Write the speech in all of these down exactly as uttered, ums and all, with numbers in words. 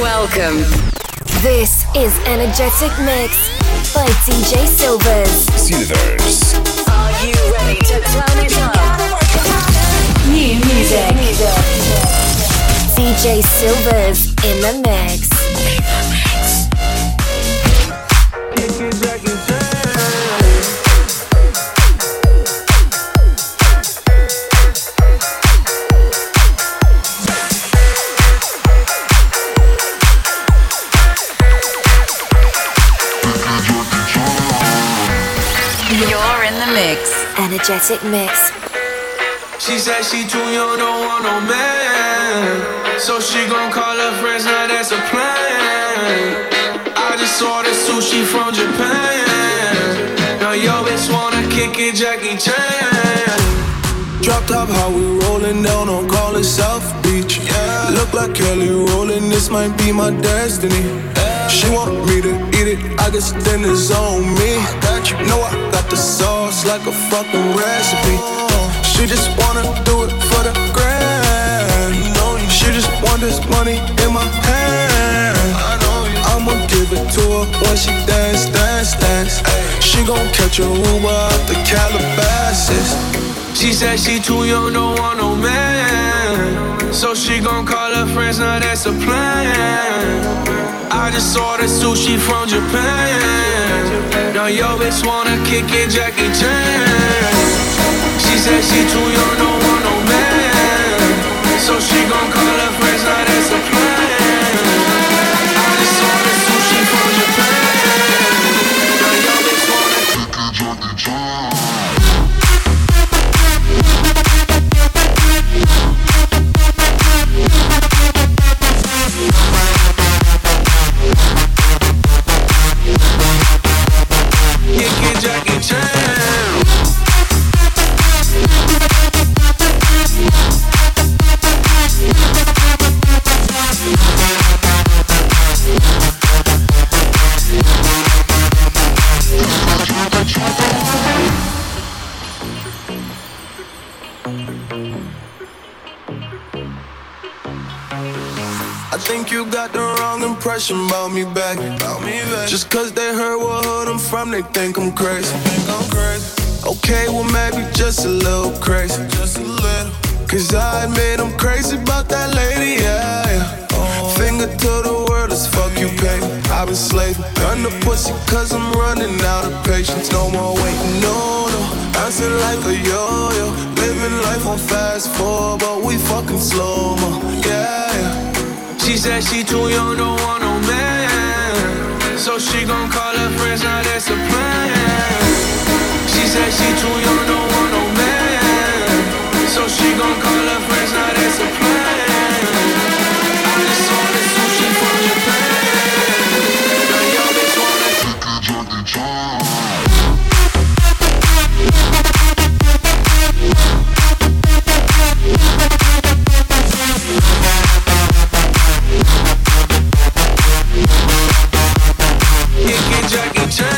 Welcome. This is Energetic Mix by D J Silvers. Silvers. Are you ready to turn it up? New music. D J Silvers in the mix. Energetic mix. She said she too young, don't want no man. So she gon' call her friends, now that's a plan. I just ordered sushi from Japan. Now yo bitch wanna kick it, Jackie Chan. Drop top, how we rollin' down on call it South Beach. Yeah. Look like Kelly rollin', this might be my destiny. Yeah. She want me to eat it, I guess then it's on me. I got you, know I got the sauce. Like a fucking recipe. She just wanna do it for the grand. She just want this money in my hand. I'ma give it to her when she dance, dance, dance. She gon' catch a Uber out the Calabasas. She said she too young, don't want no man. So she gon' call her friends, now that's a plan. I just ordered sushi from Japan. Now yo bitch wanna kick it, Jackie Chan. She said she too young, don't want no man. So she gon' call her friends, now that's a plan. I just saw the sushi from Japan. Now yo bitch wanna kick it, Jackie Chan. You got the wrong impression about me back. Just cause they heard what hood I'm from, they think I'm crazy. Okay, well maybe just a little crazy. Cause I admit I'm crazy about that lady, yeah, yeah. Finger to the world as fuck you pay. I've been slaving under pussy cause I'm running out of patience. No more waiting, no, no. Dancing like a yo-yo. Living life on fast forward, but we fucking slow-mo, yeah, yeah. She said she too young, don't want no man. So she gon' call her friends, now that's a plan. She said she too young, don't want no man. So she gon' call her friends, now that's a plan. I just saw the sushi from Japan. Now yo bitch wanna kick it, Jackie Chan. Jackie Chan.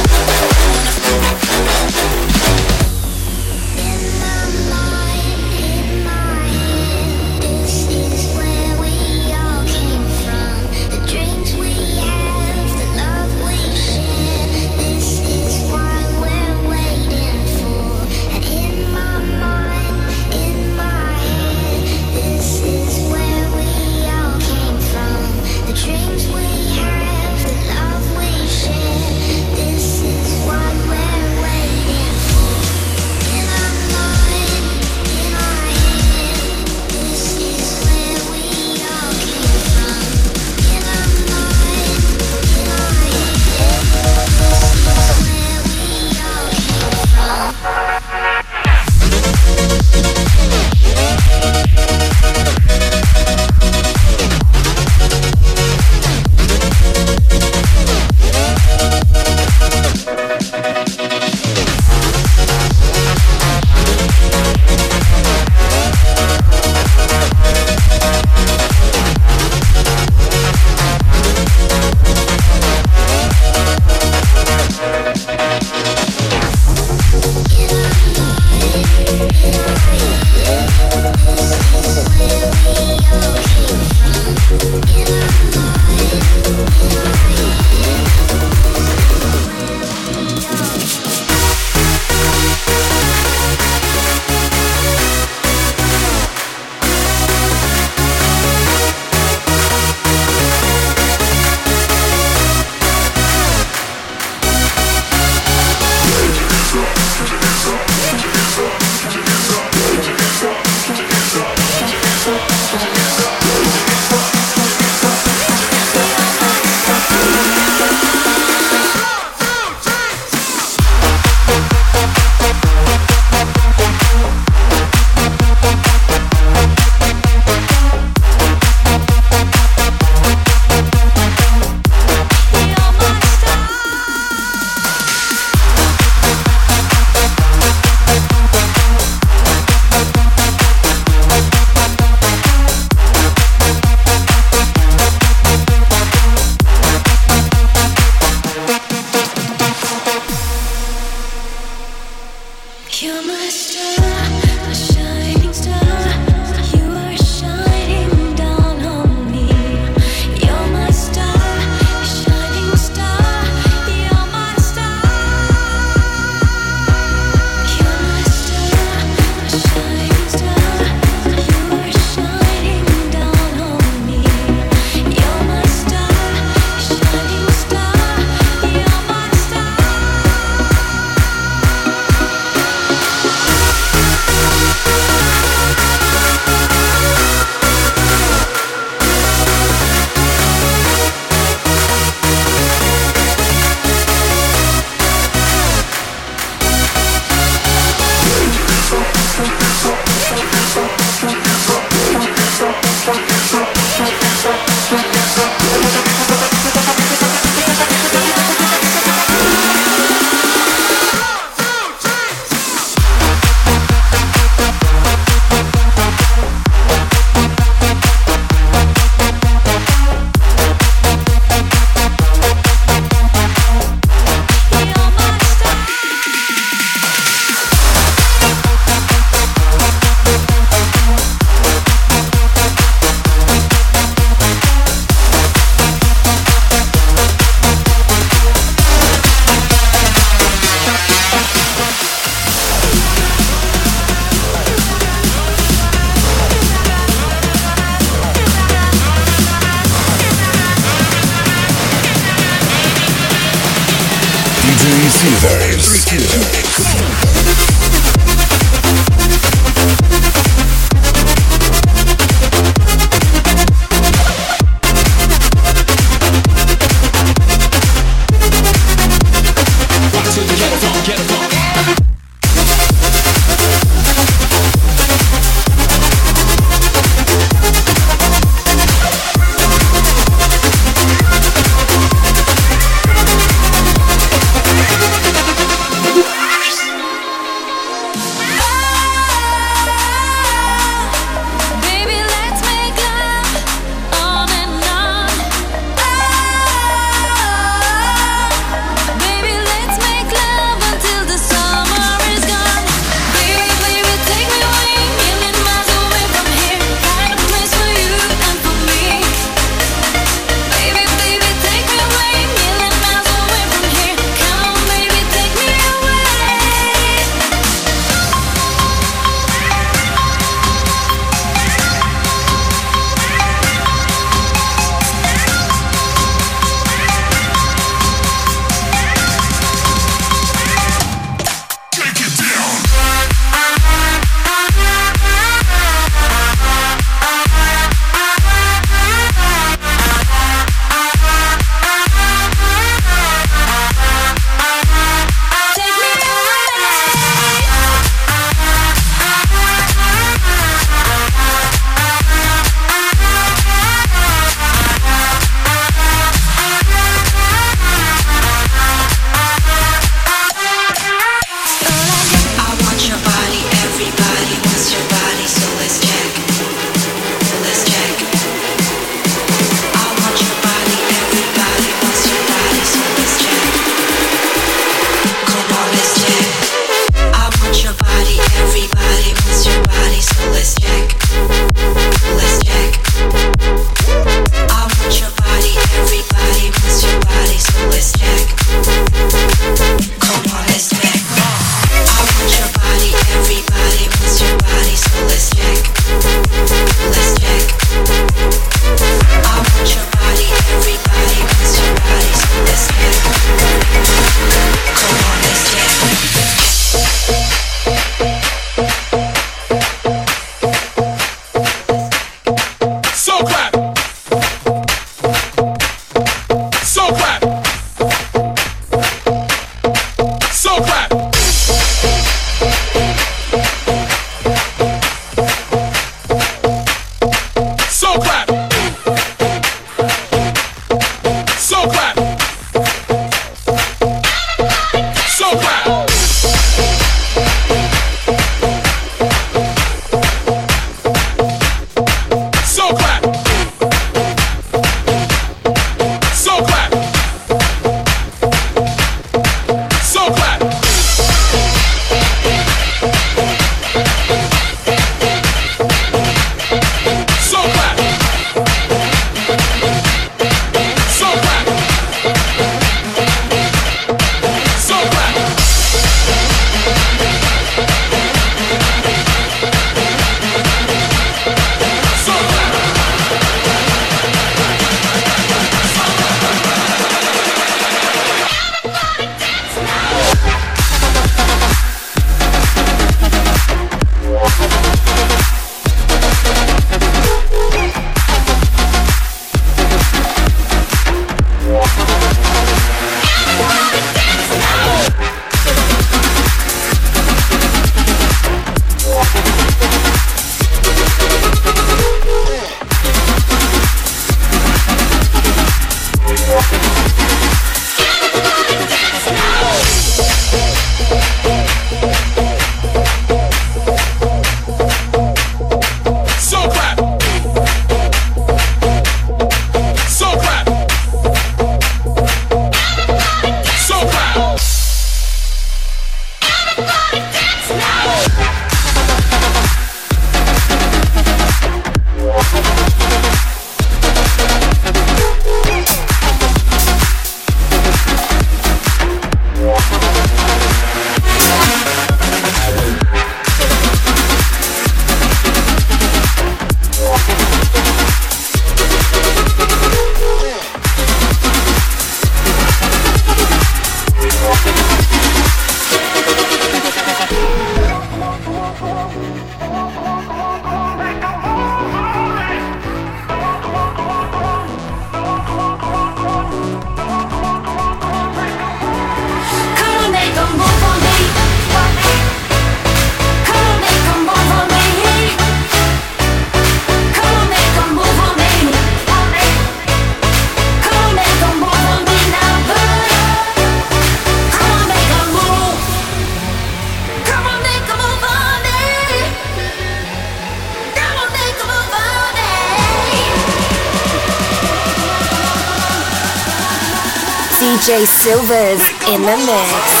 D J Silvers in the mix.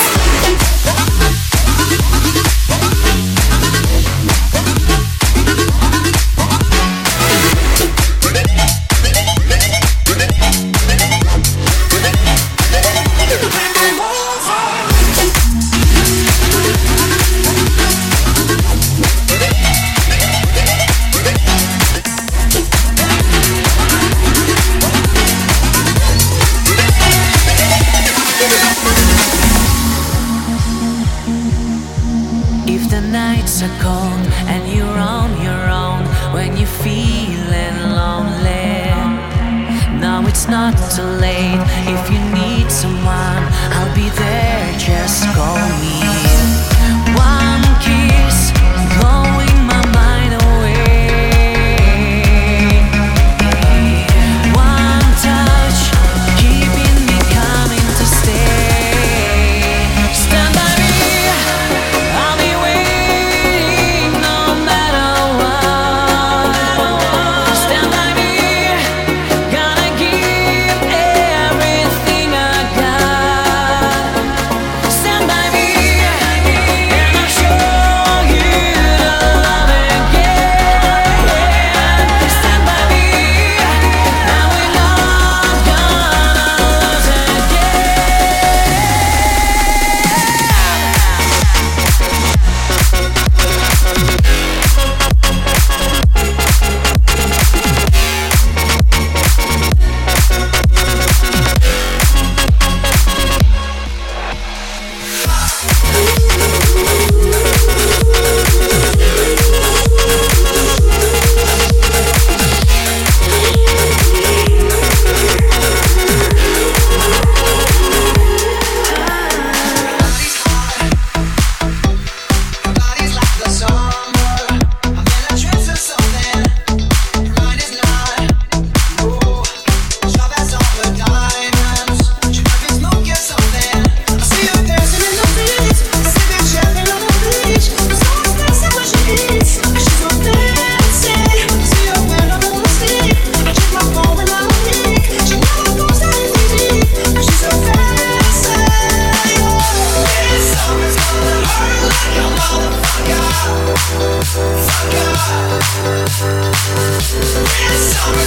Someone's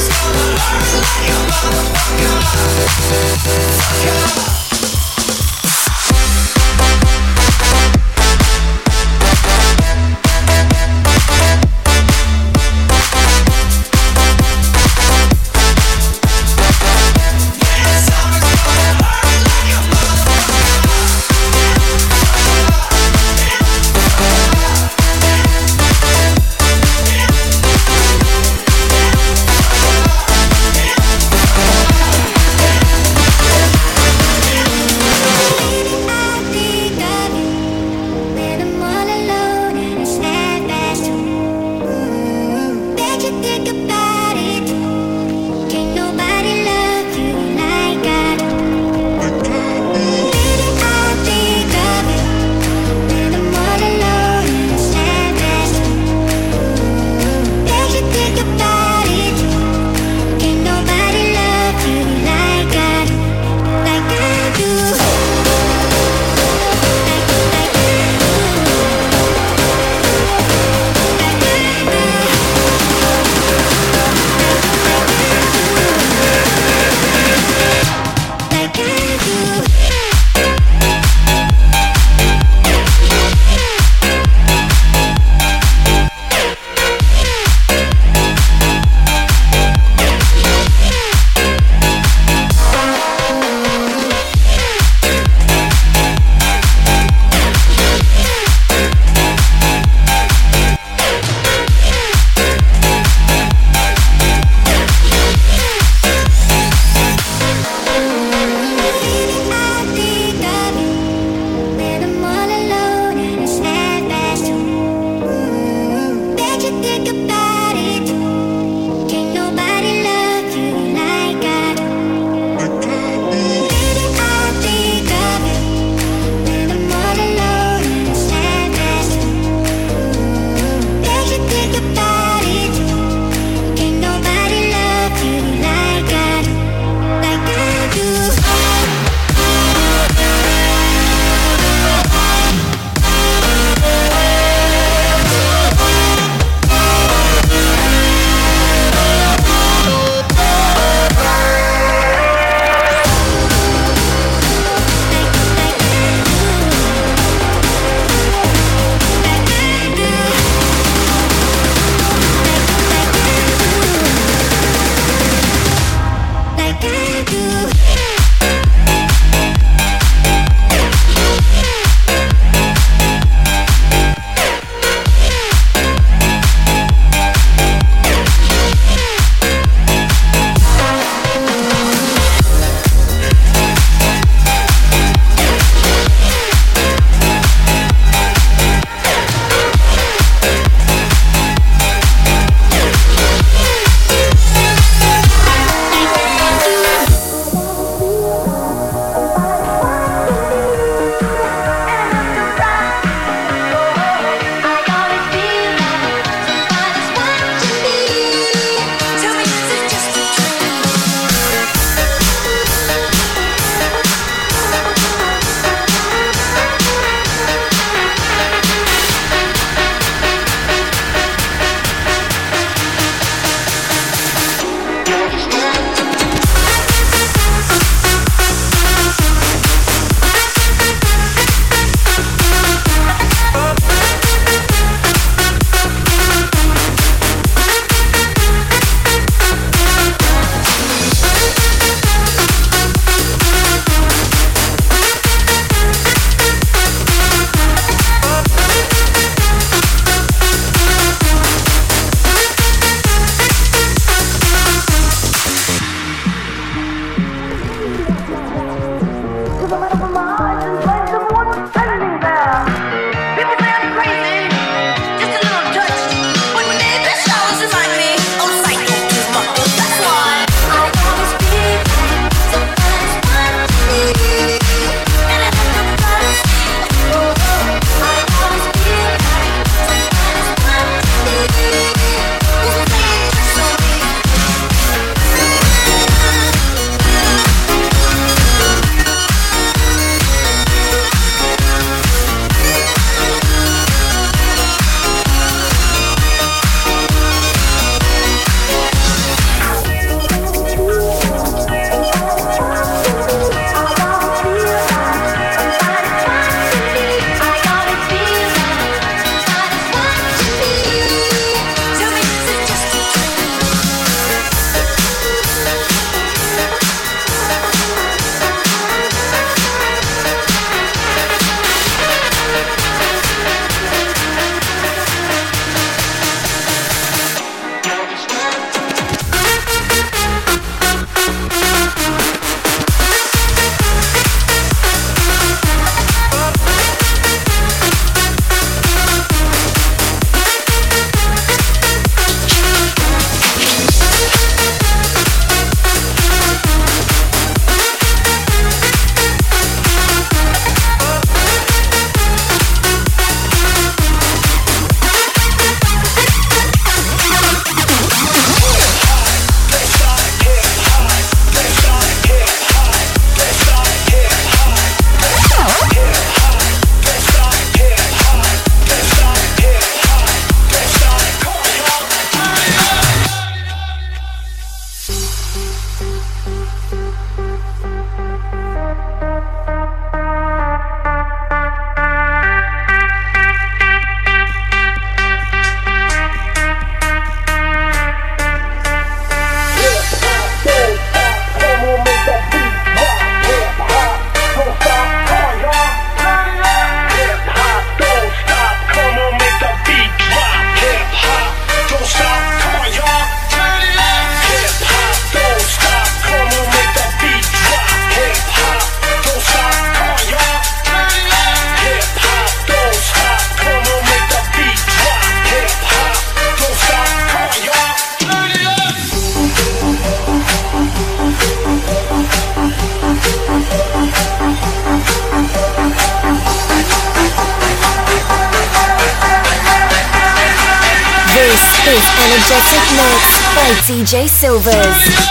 gonna learn like a motherfucker. Fuck up. This energetic mix by D J Silvers.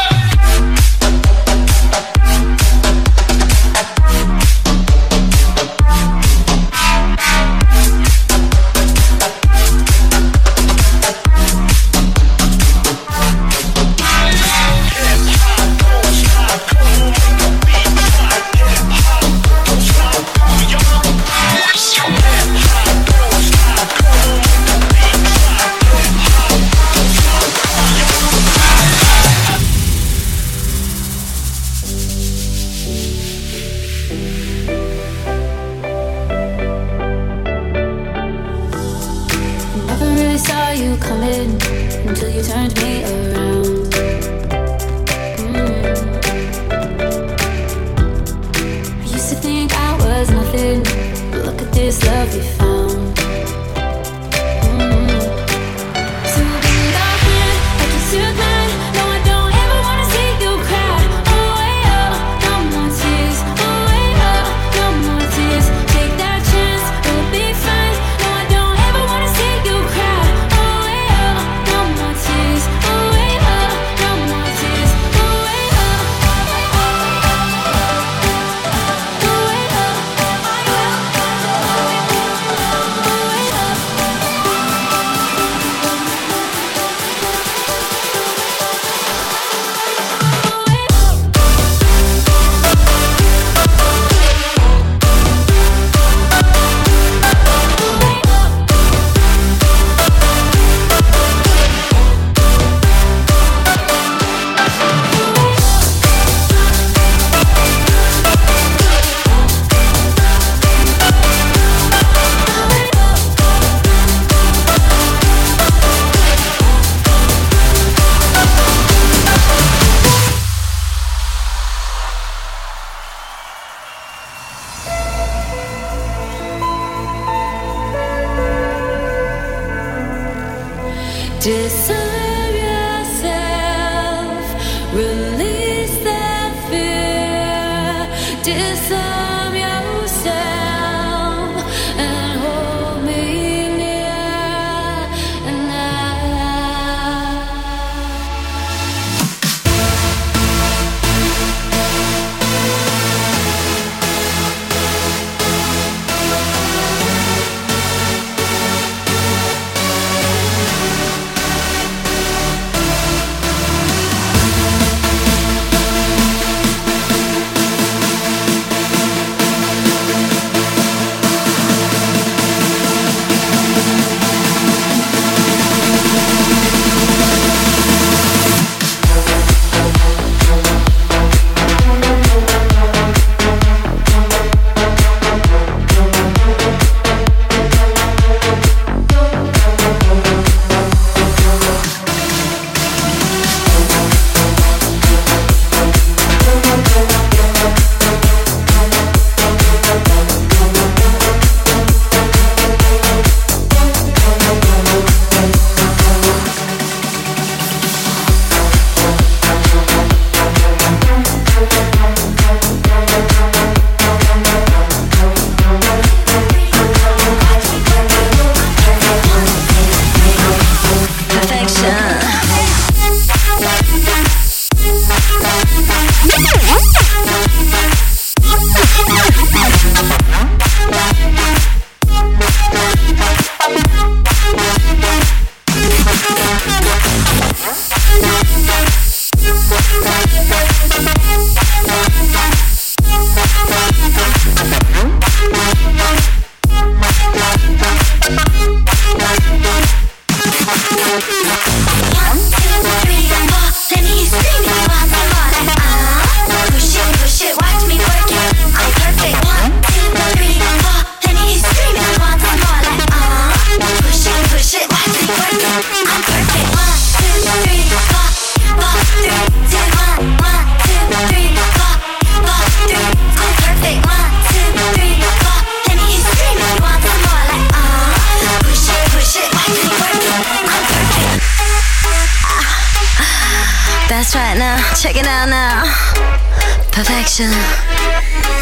Perfection.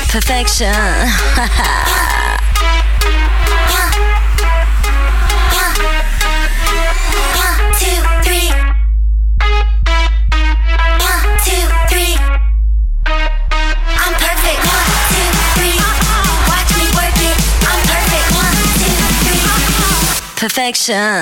Perfection. perfection.